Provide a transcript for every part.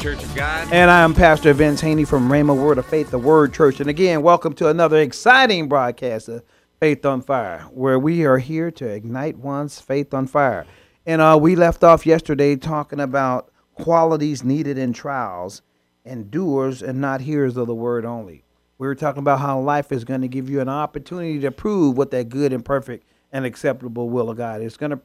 Church of God. And I'm Pastor Vince Haynie from Rhema Word of Faith, the Word Church. And again, welcome to another exciting broadcast of Faith on Fire, where we are here to ignite one's faith on fire. And we left off yesterday talking about qualities needed in trials and doers and not hearers of the word only. We were talking about how life is going to give you an opportunity to prove what that good and perfect and acceptable will of God is. It's going to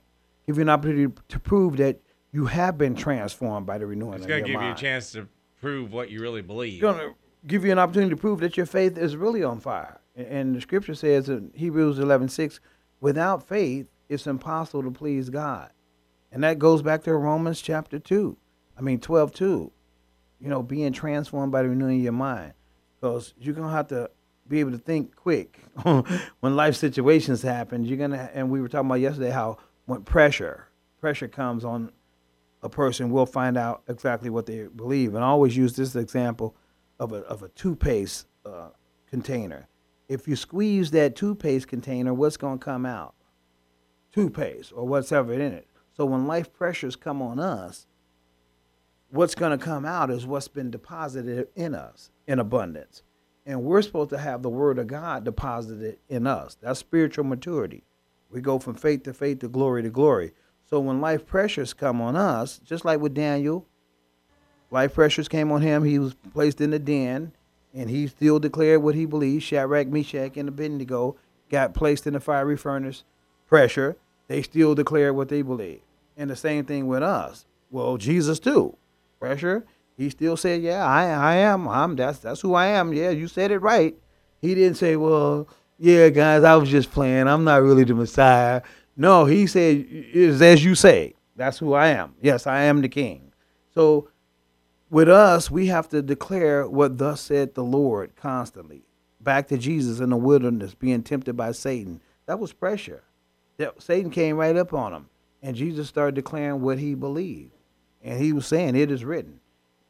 give you an opportunity to prove that you have been transformed by the renewing of your mind. It's going to give you a chance to prove what you really believe. It's going to give you an opportunity to prove that your faith is really on fire. And the scripture says in Hebrews 11:6, without faith, it's impossible to please God. And that goes back to Romans chapter 2. I mean, 12:2. You know, being transformed by the renewing of your mind. Because you're going to have to be able to think quick when life situations happen. You're going to, and we were talking about yesterday how when pressure comes on a person, will find out exactly what they believe. And I always use this example of a toothpaste container. If you squeeze that toothpaste container, what's going to come out? Toothpaste or whatever in it. So when life pressures come on us, what's going to come out is what's been deposited in us in abundance. And we're supposed to have the Word of God deposited in us. That's spiritual maturity. We go from faith to faith to glory to glory. So when life pressures come on us, just like with Daniel, life pressures came on him. He was placed in the den, and he still declared what he believed. Shadrach, Meshach, and Abednego got placed in the fiery furnace pressure. They still declared what they believed. And the same thing with us. Well, Jesus too. Pressure. He still said, yeah, I am. That's who I am. Yeah, you said it right. He didn't say, well, yeah, guys, I was just playing. I'm not really the Messiah. No, he said, "Is as you say. That's who I am. Yes, I am the king." So with us, we have to declare what thus said the Lord constantly. Back to Jesus in the wilderness, being tempted by Satan. That was pressure. Satan came right up on him, and Jesus started declaring what he believed. And he was saying, it is written.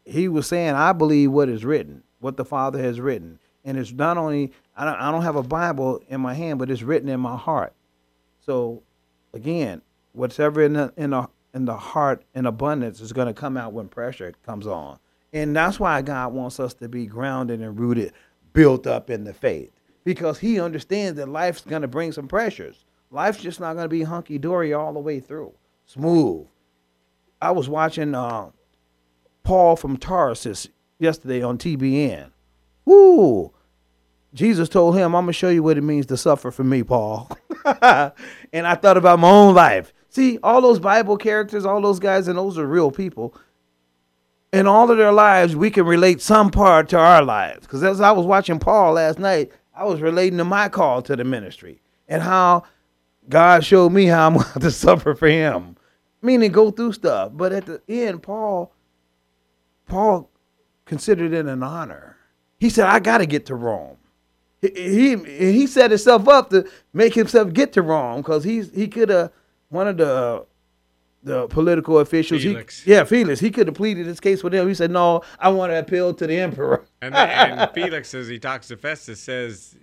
He was saying, I believe what is written, what the Father has written. And it's not only, I don't have a Bible in my hand, but it's written in my heart. So again, whatever in the heart in abundance is going to come out when pressure comes on. And that's why God wants us to be grounded and rooted, built up in the faith, because he understands that life's going to bring some pressures. Life's just not going to be hunky-dory all the way through, smooth. I was watching Paul from Tarsus yesterday on TBN. Woo! Jesus told him, I'm going to show you what it means to suffer for me, Paul. And I thought about my own life. See, all those Bible characters, all those guys, and those are real people. In all of their lives, we can relate some part to our lives. Because as I was watching Paul last night, I was relating to my call to the ministry and how God showed me how I'm going to have to suffer for him. Meaning go through stuff. But at the end, Paul considered it an honor. He said, I got to get to Rome. He set himself up to make himself get to Rome, because he could have, one of the political officials, Felix. Felix, he could have pleaded his case with him. He said, no, I want to appeal to the emperor. And Felix, as he talks to Festus, says,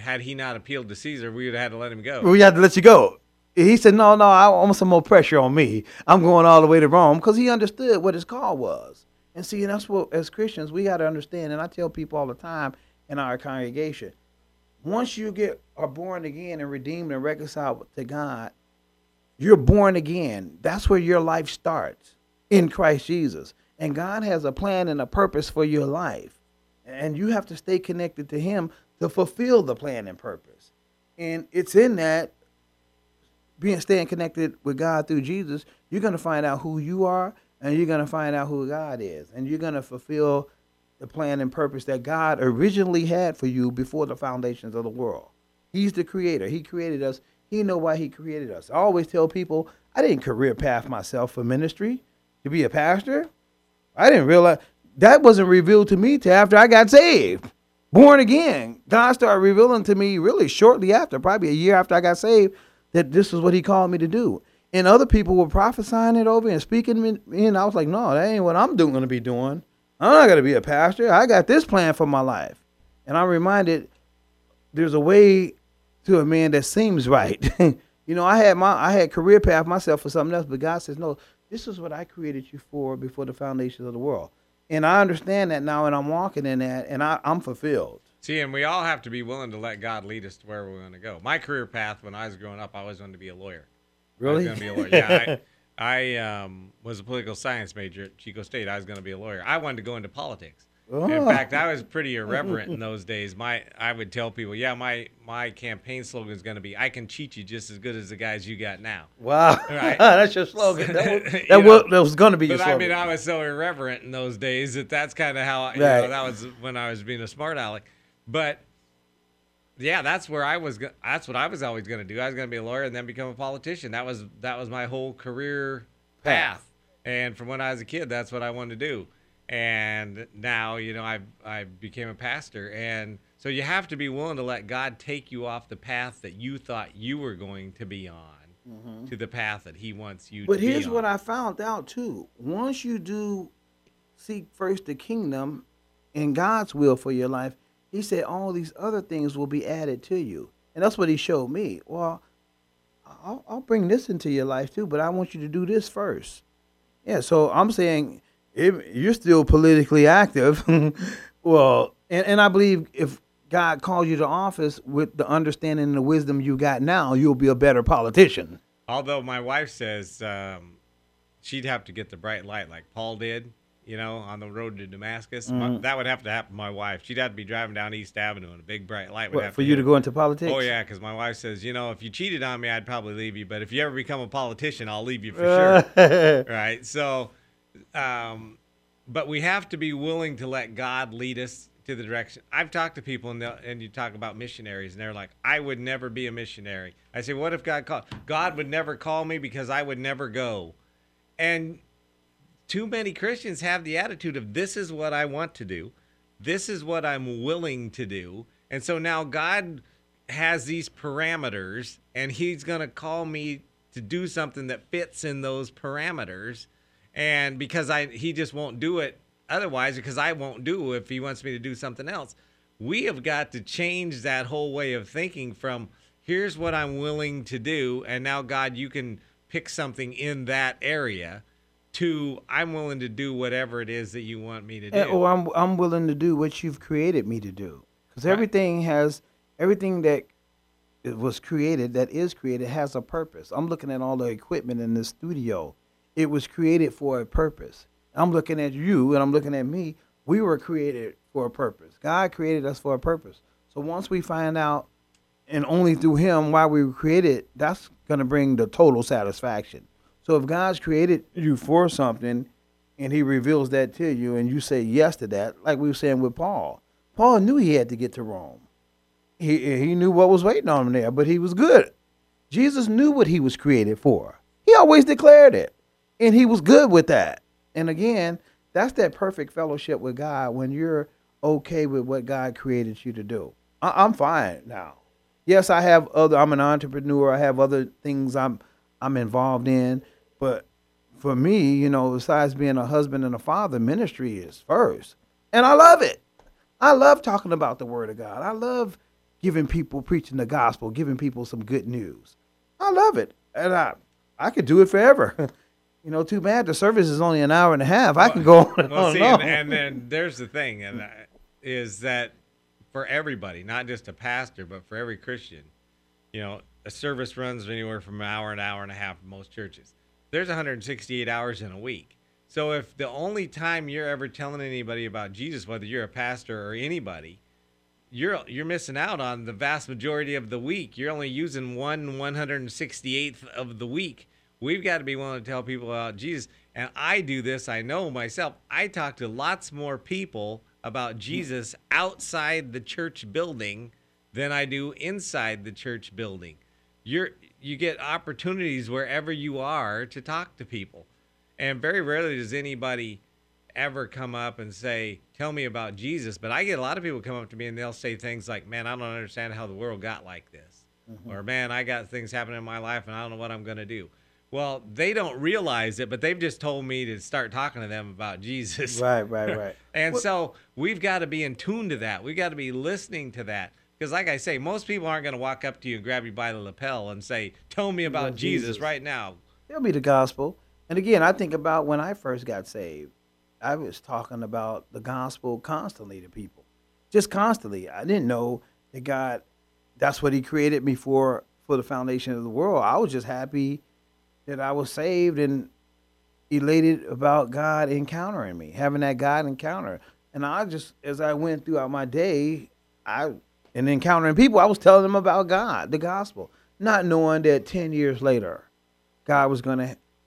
had he not appealed to Caesar, we would have had to let him go. We had to let you go. He said, no, I want some more pressure on me. I'm going all the way to Rome, because he understood what his call was. And see, that's what, as Christians, we got to understand, and I tell people all the time, in our congregation, Once you are born again and redeemed and reconciled to God, you're born again. That's where your life starts, in Christ Jesus. And God has a plan and a purpose for your life. And you have to stay connected to him to fulfill the plan and purpose. And it's in that, staying connected with God through Jesus, you're going to find out who you are, and you're going to find out who God is. And you're going to fulfill the plan and purpose that God originally had for you before the foundations of the world. He's the creator. He created us. He knows why he created us. I always tell people, I didn't career path myself for ministry to be a pastor. I didn't realize that wasn't revealed to me till after I got saved. Born again. God started revealing to me really shortly after, probably a year after I got saved, that this is what he called me to do. And other people were prophesying it over and speaking me in. I was like, no, that ain't what I'm going to be doing. I'm not going to be a pastor. I got this plan for my life. And I'm reminded there's a way to a man that seems right. You know, I had career path myself for something else, but God says, no, this is what I created you for before the foundations of the world. And I understand that now, and I'm walking in that, and I'm fulfilled. See, and we all have to be willing to let God lead us to where we're going to go. My career path when I was growing up, I always wanted to be a lawyer. Really? I was going to be a lawyer. Yeah, I was a political science major at Chico State. I was going to be a lawyer. I wanted to go into politics. Oh. In fact, I was pretty irreverent in those days. I would tell people, yeah, my campaign slogan is going to be, I can cheat you just as good as the guys you got now. Wow. Right? That's your slogan. That was going to be your slogan. But I mean, I was so irreverent in those days that's kind of how, you know, that was when I was being a smart aleck. But yeah, that's what I was always going to do. I was going to be a lawyer and then become a politician. That was my whole career path. And from when I was a kid, that's what I wanted to do. And now, you know, I became a pastor. And so you have to be willing to let God take you off the path that you thought you were going to be on to the path that he wants you to be on. But here's what I found out, too. Once you do seek first the kingdom and God's will for your life, he said all these other things will be added to you. And that's what he showed me. Well, I'll bring this into your life, too, but I want you to do this first. Yeah, so I'm saying... If you're still politically active, well, and I believe if God calls you to office with the understanding and the wisdom you got now, you'll be a better politician. Although my wife says she'd have to get the bright light like Paul did, you know, on the road to Damascus. That would have to happen to my wife. She'd have to be driving down East Avenue and a big bright light would have to for you to go into politics? Oh, yeah, because my wife says, you know, if you cheated on me, I'd probably leave you. But if you ever become a politician, I'll leave you for sure. Right? So... but we have to be willing to let God lead us to the direction. I've talked to people, and you talk about missionaries, and they're like, I would never be a missionary. I say, what if God called? God would never call me because I would never go. And too many Christians have the attitude of, this is what I want to do. This is what I'm willing to do. And so now God has these parameters, and he's going to call me to do something that fits in those parameters. And because he just won't do it otherwise, because I won't do if he wants me to do something else. We have got to change that whole way of thinking from, here's what I'm willing to do, and now, God, you can pick something in that area, to I'm willing to do whatever it is that you want me to do. Or I'm willing to do what you've created me to do. Because everything that was created, that is created, has a purpose. I'm looking at all the equipment in this studio. It was created for a purpose. I'm looking at you and I'm looking at me. We were created for a purpose. God created us for a purpose. So once we find out, and only through him, why we were created, that's going to bring the total satisfaction. So if God's created you for something and he reveals that to you and you say yes to that, like we were saying with Paul. Paul knew he had to get to Rome. He knew what was waiting on him there, but he was good. Jesus knew what he was created for. He always declared it. And he was good with that. And again, that's that perfect fellowship with God when you're okay with what God created you to do. I'm fine now. Yes, I'm an entrepreneur. I have other things I'm involved in. But for me, you know, besides being a husband and a father, ministry is first. And I love it. I love talking about the word of God. I love giving people, preaching the gospel, giving people some good news. I love it. And I could do it forever. You know, too bad the service is only an hour and a half. I can go on and on. And then there's the thing, is that for everybody, not just a pastor, but for every Christian. You know, a service runs anywhere from an hour and a half in most churches. There's 168 hours in a week. So if the only time you're ever telling anybody about Jesus, whether you're a pastor or anybody, you're missing out on the vast majority of the week. You're only using 1/168th of the week. We've got to be willing to tell people about Jesus. And I do this, I know myself. I talk to lots more people about Jesus outside the church building than I do inside the church building. You get opportunities wherever you are to talk to people. And very rarely does anybody ever come up and say, tell me about Jesus. But I get a lot of people come up to me and they'll say things like, man, I don't understand how the world got like this. Mm-hmm. Or, man, I got things happening in my life and I don't know what I'm going to do. Well, they don't realize it, but they've just told me to start talking to them about Jesus. Right. And well, so we've got to be in tune to that. We've got to be listening to that. Because like I say, most people aren't going to walk up to you and grab you by the lapel and say, tell me about Jesus right now. Tell me the gospel. And again, I think about when I first got saved, I was talking about the gospel constantly to people, just constantly. I didn't know that God, that's what he created me for the foundation of the world. I was just happy that I was saved and elated about God encountering me, having that God encounter. And I just, as I went throughout my day, and encountering people, I was telling them about God, the gospel, not knowing that 10 years later, God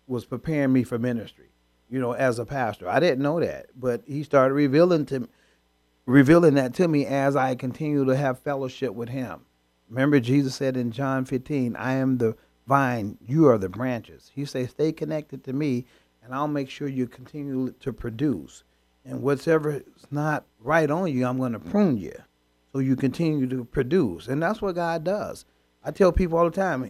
was preparing me for ministry, you know, as a pastor. I didn't know that, but he started revealing that to me as I continue to have fellowship with him. Remember, Jesus said in John 15, I am the vine, you are the branches. He says, stay connected to me, and I'll make sure you continue to produce. And whatever is not right on you, I'm going to prune you so you continue to produce. And that's what God does. I tell people all the time,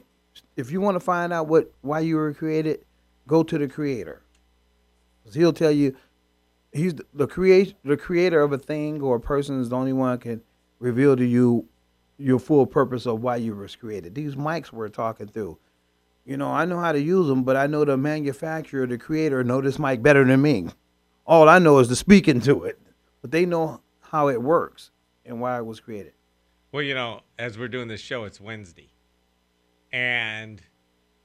if you want to find out why you were created, go to the Creator. Because he'll tell you, he's the creator of a thing or a person is the only one who can reveal to you your full purpose of why you were created. These mics we're talking through, you know, I know how to use them, but I know the manufacturer, the creator, know this mic better than me. All I know is the speaking to it, but they know how it works and why it was created. Well, you know, as we're doing this show, it's Wednesday. And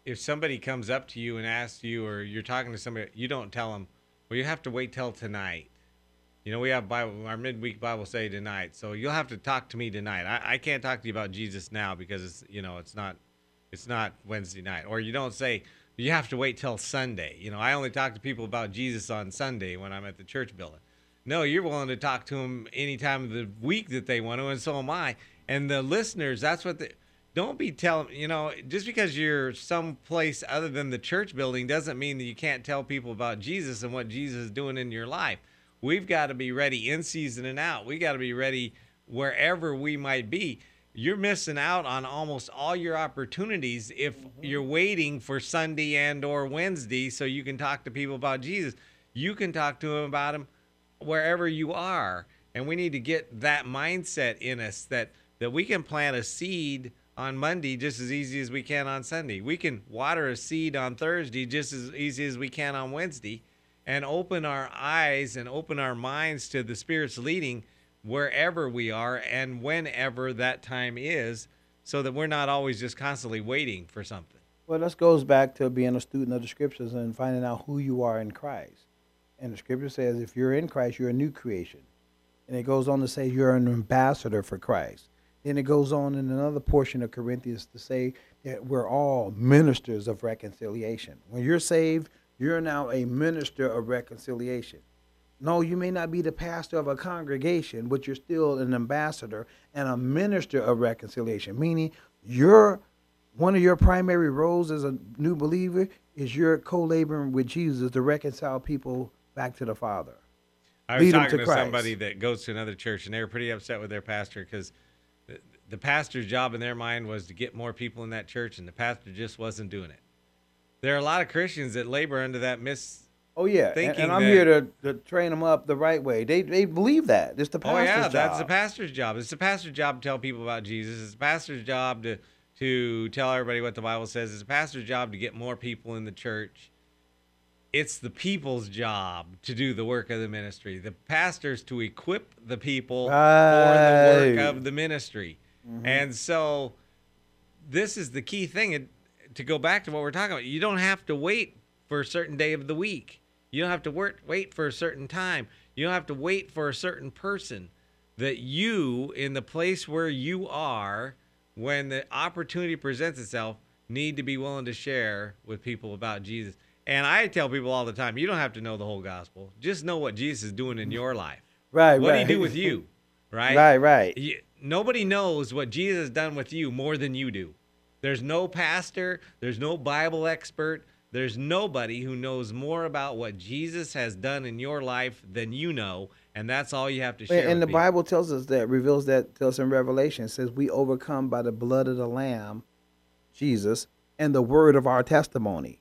if somebody comes up to you and asks you, or you're talking to somebody, you don't tell them, well, you have to wait till tonight. You know, we have our midweek Bible study tonight, so you'll have to talk to me tonight. I can't talk to you about Jesus now because it's not Wednesday night. Or you don't say, you have to wait till Sunday. You know, I only talk to people about Jesus on Sunday when I'm at the church building. No, you're willing to talk to them any time of the week that they want to, and so am I. And the listeners, that's what don't be telling, you know, just because you're someplace other than the church building doesn't mean that you can't tell people about Jesus and what Jesus is doing in your life. We've got to be ready in season and out. We got to be ready wherever we might be. You're missing out on almost all your opportunities if you're waiting for Sunday and or Wednesday so you can talk to people about Jesus. You can talk to them about him wherever you are. And we need to get that mindset in us that we can plant a seed on Monday just as easy as we can on Sunday. We can water a seed on Thursday just as easy as we can on Wednesday, and open our eyes and open our minds to the Spirit's leading wherever we are and whenever that time is, so that we're not always just constantly waiting for something. Well, this goes back to being a student of the Scriptures and finding out who you are in Christ. And the Scripture says if you're in Christ, you're a new creation. And it goes on to say you're an ambassador for Christ. Then it goes on in another portion of Corinthians to say that we're all ministers of reconciliation. When you're saved, you're now a minister of reconciliation. No, you may not be the pastor of a congregation, but you're still an ambassador and a minister of reconciliation, meaning one of your primary roles as a new believer is you're co-laboring with Jesus to reconcile people back to the Father. I was talking to somebody that goes to another church, and they were pretty upset with their pastor because the pastor's job in their mind was to get more people in that church, and the pastor just wasn't doing it. There are a lot of Christians that labor under that misthinking. Oh, yeah, and I'm here to train them up the right way. They believe that. It's the pastor's job. That's the pastor's job. It's the pastor's job to tell people about Jesus. It's the pastor's job to tell everybody what the Bible says. It's the pastor's job to get more people in the church. it's the people's job to do the work of the ministry. The pastors to equip the people for the work of the ministry. Mm-hmm. And so this is the key thing. It, to go back to what we're talking about, you don't have to wait for a certain day of the week. You don't have to wait for a certain time. You don't have to wait for a certain person. That you, in the place where you are, when the opportunity presents itself, need to be willing to share with people about Jesus. And I tell people all the time, you don't have to know the whole gospel. Just know what Jesus is doing in your life. Right, what he do with you, right? Right. Nobody knows what Jesus has done with you more than you do. There's no pastor. There's no Bible expert. There's nobody who knows more about what Jesus has done in your life than you know, and that's all you have to share. And the Bible tells us that, reveals that to us in Revelation. It says, we overcome by the blood of the Lamb, Jesus, and the word of our testimony.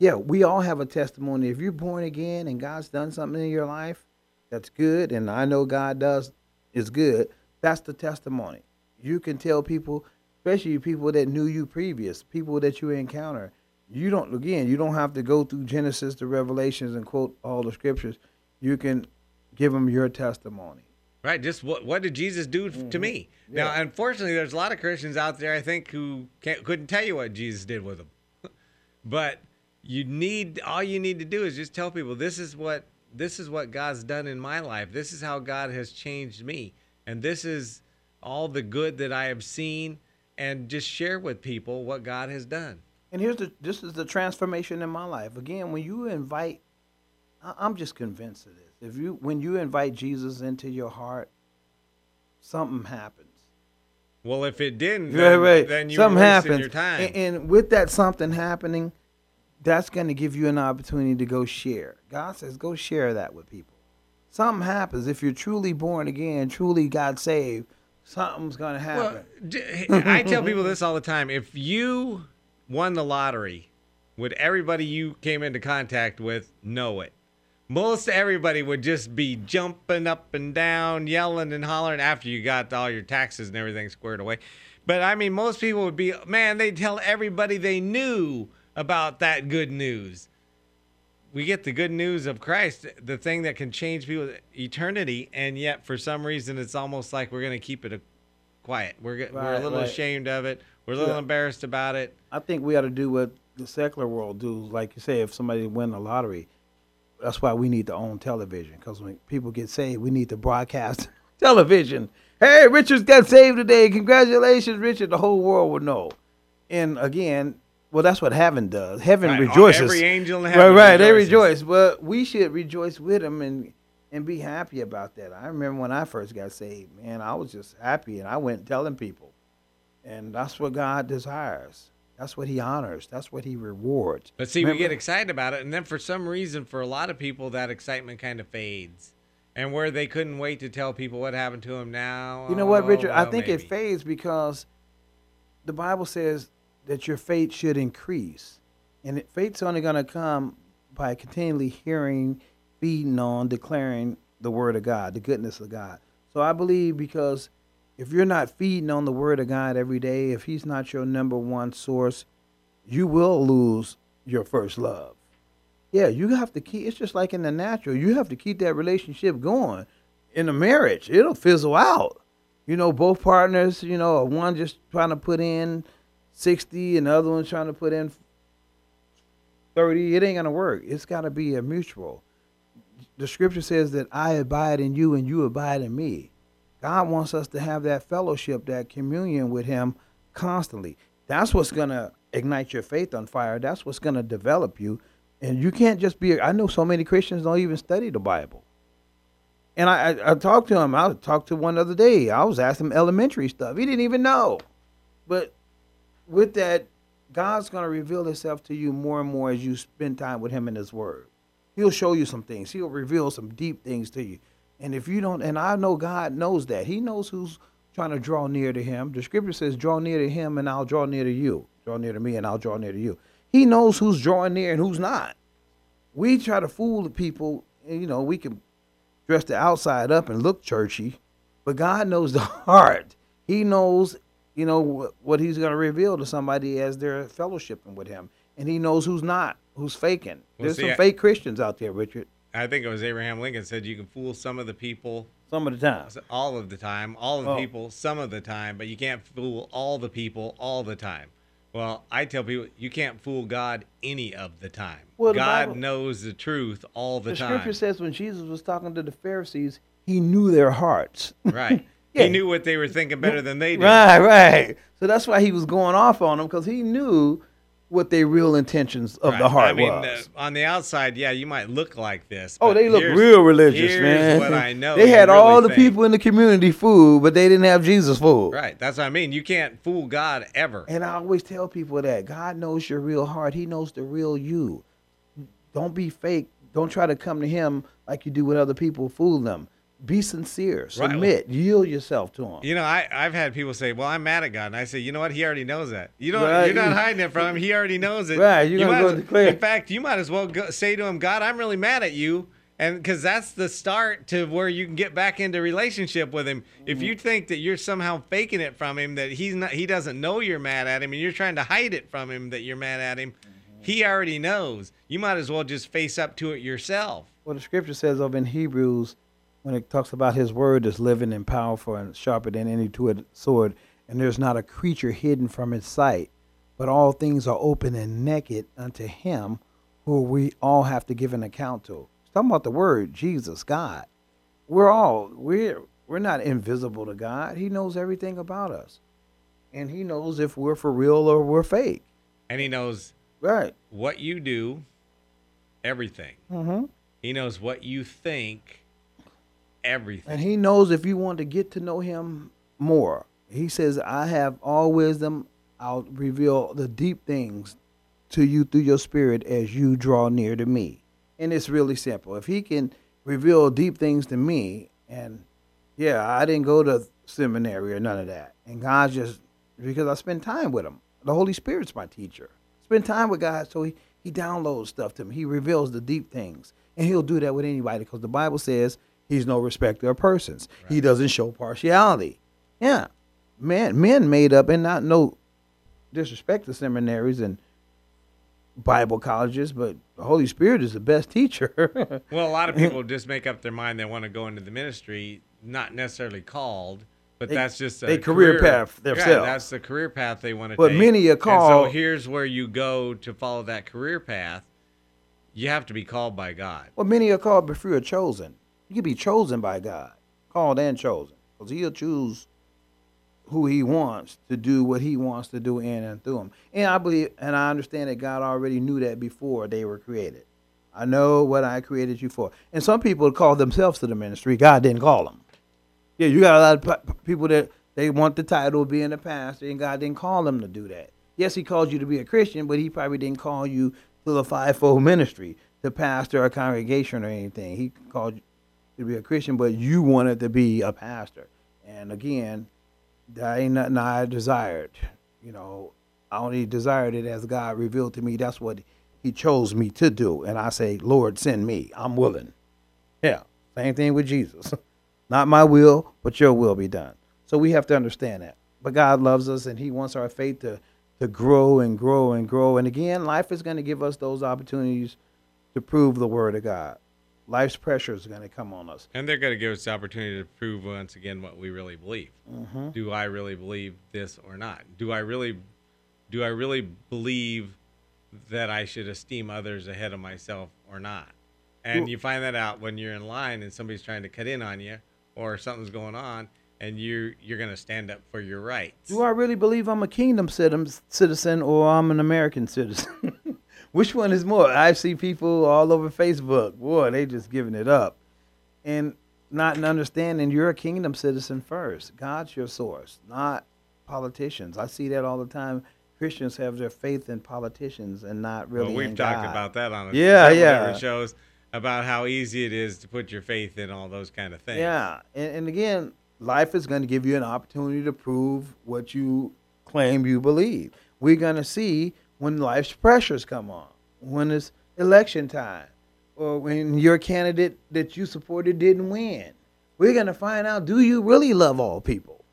Yeah, we all have a testimony. If you're born again and God's done something in your life that's good, and I know God does, is good, that's the testimony. You can tell people, especially people that knew you previous, people that you encounter. You don't, again, you don't have to go through Genesis to Revelations and quote all the scriptures. You can give them your testimony. Right. Just what did Jesus do to me? Yeah. Now, unfortunately, there's a lot of Christians out there, I think, who couldn't tell you what Jesus did with them. But all you need to do is just tell people, this is what God's done in my life. This is how God has changed me. And this is all the good that I have seen. And just share with people what God has done. And this is the transformation in my life. Again, when you invite, I'm just convinced of this. When you invite Jesus into your heart, something happens. Well, if it didn't, then you something happens. Your time. And with that something happening, that's going to give you an opportunity to go share. God says, go share that with people. Something happens if you're truly born again, truly got saved. Something's going to happen. Well, I tell people this all the time. If you won the lottery, would everybody you came into contact with know it? Most everybody would just be jumping up and down, yelling and hollering after you got all your taxes and everything squared away. But I mean, most people would be, man, they'd tell everybody they knew about that good news. We get the good news of Christ, the thing that can change people's eternity, and yet for some reason it's almost like we're going to keep it quiet. We're a little ashamed of it. We're a little embarrassed about it. I think we ought to do what the secular world do. Like you say, if somebody win the lottery, that's why we need to own television, because when people get saved, we need to broadcast television. Hey, Richard's got saved today. Congratulations, Richard. The whole world would know. And again, well, that's what heaven does. Heaven rejoices. Every angel in heaven rejoices. They rejoice. But we should rejoice with them and be happy about that. I remember when I first got saved, man, I was just happy, and I went telling people. And that's what God desires. That's what he honors. That's what he rewards. But see, remember? We get excited about it, and then for some reason, for a lot of people, that excitement kind of fades. And where they couldn't wait to tell people what happened to him now. You know what, Richard? Well, I think maybe it fades because the Bible says that your faith should increase. And faith's only going to come by continually hearing, feeding on, declaring the word of God, the goodness of God. So I believe because if you're not feeding on the word of God every day, if he's not your number one source, you will lose your first love. Yeah, you have to keep, it's just like in the natural, you have to keep that relationship going. In a marriage, it'll fizzle out. You know, both partners, you know, one just trying to put in 60 and the other one's trying to put in 30. It ain't going to work. It's got to be a mutual. The scripture says that I abide in you and you abide in me. God wants us to have that fellowship, that communion with him constantly. That's what's going to ignite your faith on fire. That's what's going to develop you. And you can't just be, I know so many Christians don't even study the Bible. And I talked to him. I talked to one the other day. I was asking him elementary stuff. He didn't even know. But with that, God's going to reveal himself to you more and more as you spend time with him in his word. He'll show you some things. He'll reveal some deep things to you. And if you don't, and I know God knows that. He knows who's trying to draw near to him. The scripture says, draw near to him and I'll draw near to you. Draw near to me and I'll draw near to you. He knows who's drawing near and who's not. We try to fool the people. And, you know, we can dress the outside up and look churchy, but God knows the heart. He knows, you know, what he's going to reveal to somebody as they're fellowshipping with him. and he knows who's not, who's faking. There's some fake Christians out there, Richard. I think it was Abraham Lincoln said you can fool some of the people. Some of the time. All of the time. All of the people, some of the time, but you can't fool all the people all the time. Well, I tell people you can't fool God any of the time. Well, God knows the truth all the time. The scripture says when Jesus was talking to the Pharisees, he knew their hearts. Right. He knew what they were thinking better than they did. Right, right. So that's why he was going off on them, because he knew what their real intentions of the heart was. On the outside, you might look like this. Oh, they look real religious, man. Here's what I know. They had all the people in the community fooled, but they didn't have Jesus fooled. Right, that's what I mean. You can't fool God ever. And I always tell people that. God knows your real heart. He knows the real you. Don't be fake. Don't try to come to him like you do with other people, fool them. Be sincere. Submit. Yield yourself to him. You know, I've had people say, well, I'm mad at God. And I say, you know what? He already knows that. You don't, you're not hiding it from him. He already knows it. Right. You're going to go declare. In fact, you might as well go, say to him, God, I'm really mad at you. And because that's the start to where you can get back into relationship with him. If you think that you're somehow faking it from him, that he's not, he doesn't know you're mad at him, and you're trying to hide it from him that you're mad at him, he already knows. You might as well just face up to it yourself. Well, the scripture says over in Hebrews, when it talks about his word is living and powerful and sharper than any two-edged sword, and there's not a creature hidden from his sight, but all things are open and naked unto him, who we all have to give an account to. It's talking about the word, Jesus, God. We're not invisible to God. He knows everything about us, and he knows if we're for real or we're fake. And he knows what you do, everything. Mm-hmm. He knows what you think, everything. And he knows if you want to get to know him more. He says, I have all wisdom. I'll reveal the deep things to you through your spirit as you draw near to me. And it's really simple. If he can reveal deep things to me, and I didn't go to seminary or none of that. And God just, because I spend time with him. The Holy Spirit's my teacher. Spend time with God so he downloads stuff to me. He reveals the deep things. And he'll do that with anybody, because the Bible says, he's no respecter of persons. Right. He doesn't show partiality. Yeah. Men made up, and not no disrespect to seminaries and Bible colleges, but the Holy Spirit is the best teacher. Well, a lot of people just make up their mind they want to go into the ministry, not necessarily called, but that's just a career path themselves. Yeah, that's the career path they want to take. But many are called. And so here's where you go to follow that career path. You have to be called by God. Well, many are called before you're chosen. You can be chosen by God, called and chosen, because he'll choose who he wants to do what he wants to do in and through him. And I believe, and I understand that God already knew that before they were created. I know what I created you for. And some people call themselves to the ministry. God didn't call them. Yeah, you got a lot of people that they want the title, being a pastor, and God didn't call them to do that. Yes, he called you to be a Christian, but he probably didn't call you to the fivefold ministry, to pastor a congregation or anything. He called you to be a Christian, but you wanted to be a pastor. And again, that ain't nothing I desired. You know, I only desired it as God revealed to me. That's what he chose me to do. And I say, Lord, send me. I'm willing. Yeah, same thing with Jesus. Not my will, but your will be done. So we have to understand that. But God loves us, and he wants our faith to grow and grow and grow. And again, life is going to give us those opportunities to prove the word of God. Life's pressure is going to come on us. And they're going to give us the opportunity to prove once again what we really believe. Mm-hmm. Do I really believe this or not? Do I really believe that I should esteem others ahead of myself or not? And you find that out when you're in line and somebody's trying to cut in on you or something's going on, and you're going to stand up for your rights. Do I really believe I'm a kingdom citizen or I'm an American citizen? Which one is more? I see people all over Facebook. Boy, they just giving it up. And not understanding you're a kingdom citizen first. God's your source, not politicians. I see that all the time. Christians have their faith in politicians and not really in God. Well, we've talked about that on different shows, about how easy it is to put your faith in all those kind of things. Yeah, and again, life is going to give you an opportunity to prove what you claim you believe. We're going to see when life's pressures come on, when it's election time, or when your candidate that you supported didn't win. We're going to find out, do you really love all people?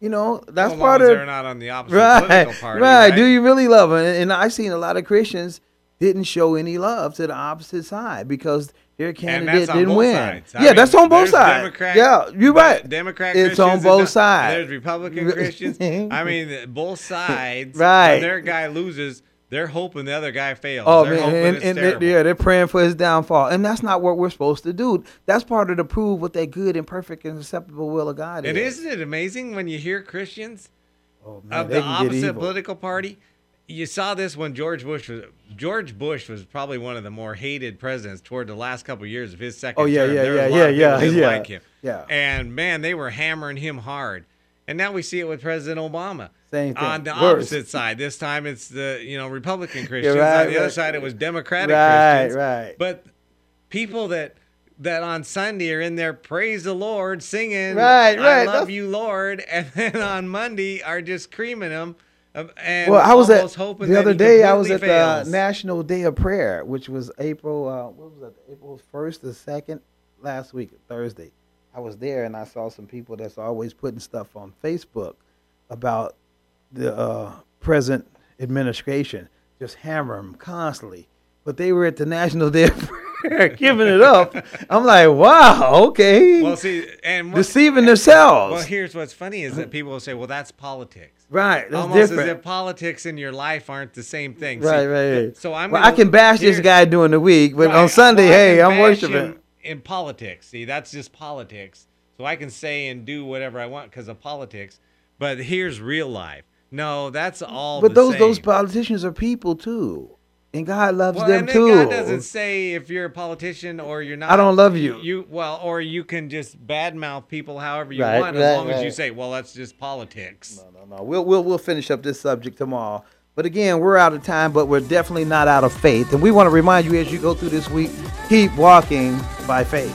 You know, that's so part of. They're not on the opposite political party, right? Do you really love them? And I've seen a lot of Christians didn't show any love to the opposite side because their candidate didn't win. Yeah, that's on both sides. Yeah, you're right. Democrat Christians. It's on both sides. There's Republican Christians. I mean, both sides. Right. When their guy loses, they're hoping the other guy fails. Oh, they're hoping it's terrible. Yeah, they're praying for his downfall. And that's not what we're supposed to do. That's part of the prove what that good and perfect and acceptable will of God is. And isn't it amazing when you hear Christians of the opposite political party? You saw this when George Bush was probably one of the more hated presidents toward the last couple of years of his second term. There was a lot of people who didn't like him. And man, they were hammering him hard. And now we see it with President Obama. Same thing. On the opposite side. This time it's the Republican Christians. On the other side it was Democratic Christians. Right. But people that on Sunday are in there, praise the Lord, singing, I love you, Lord, and then on Monday are just creaming them. And well, I was at the other day. I was at the National Day of Prayer, which was April 1st to 2nd last week, Thursday. I was there and I saw some people that's always putting stuff on Facebook about the present administration, just hammer them constantly. But they were at the National Day of Prayer giving it up. I'm like, wow, okay. Well, see, and deceiving themselves. Well, here's what's funny is that people will say, well, that's politics. Right, that's almost different. As if politics and your life aren't the same thing. Right. So I can bash this guy during the week, but on Sunday, I'm worshiping. In politics, that's just politics. So I can say and do whatever I want because of politics. But here's real life. No, that's all. But those politicians are people too, and God loves them too. God doesn't say if you're a politician or you're not. I don't love you. Or you can just badmouth people however you want, as long as you say, well, that's just politics. No. We'll finish up this subject tomorrow. But again, we're out of time, but we're definitely not out of faith. And we want to remind you as you go through this week, keep walking by faith.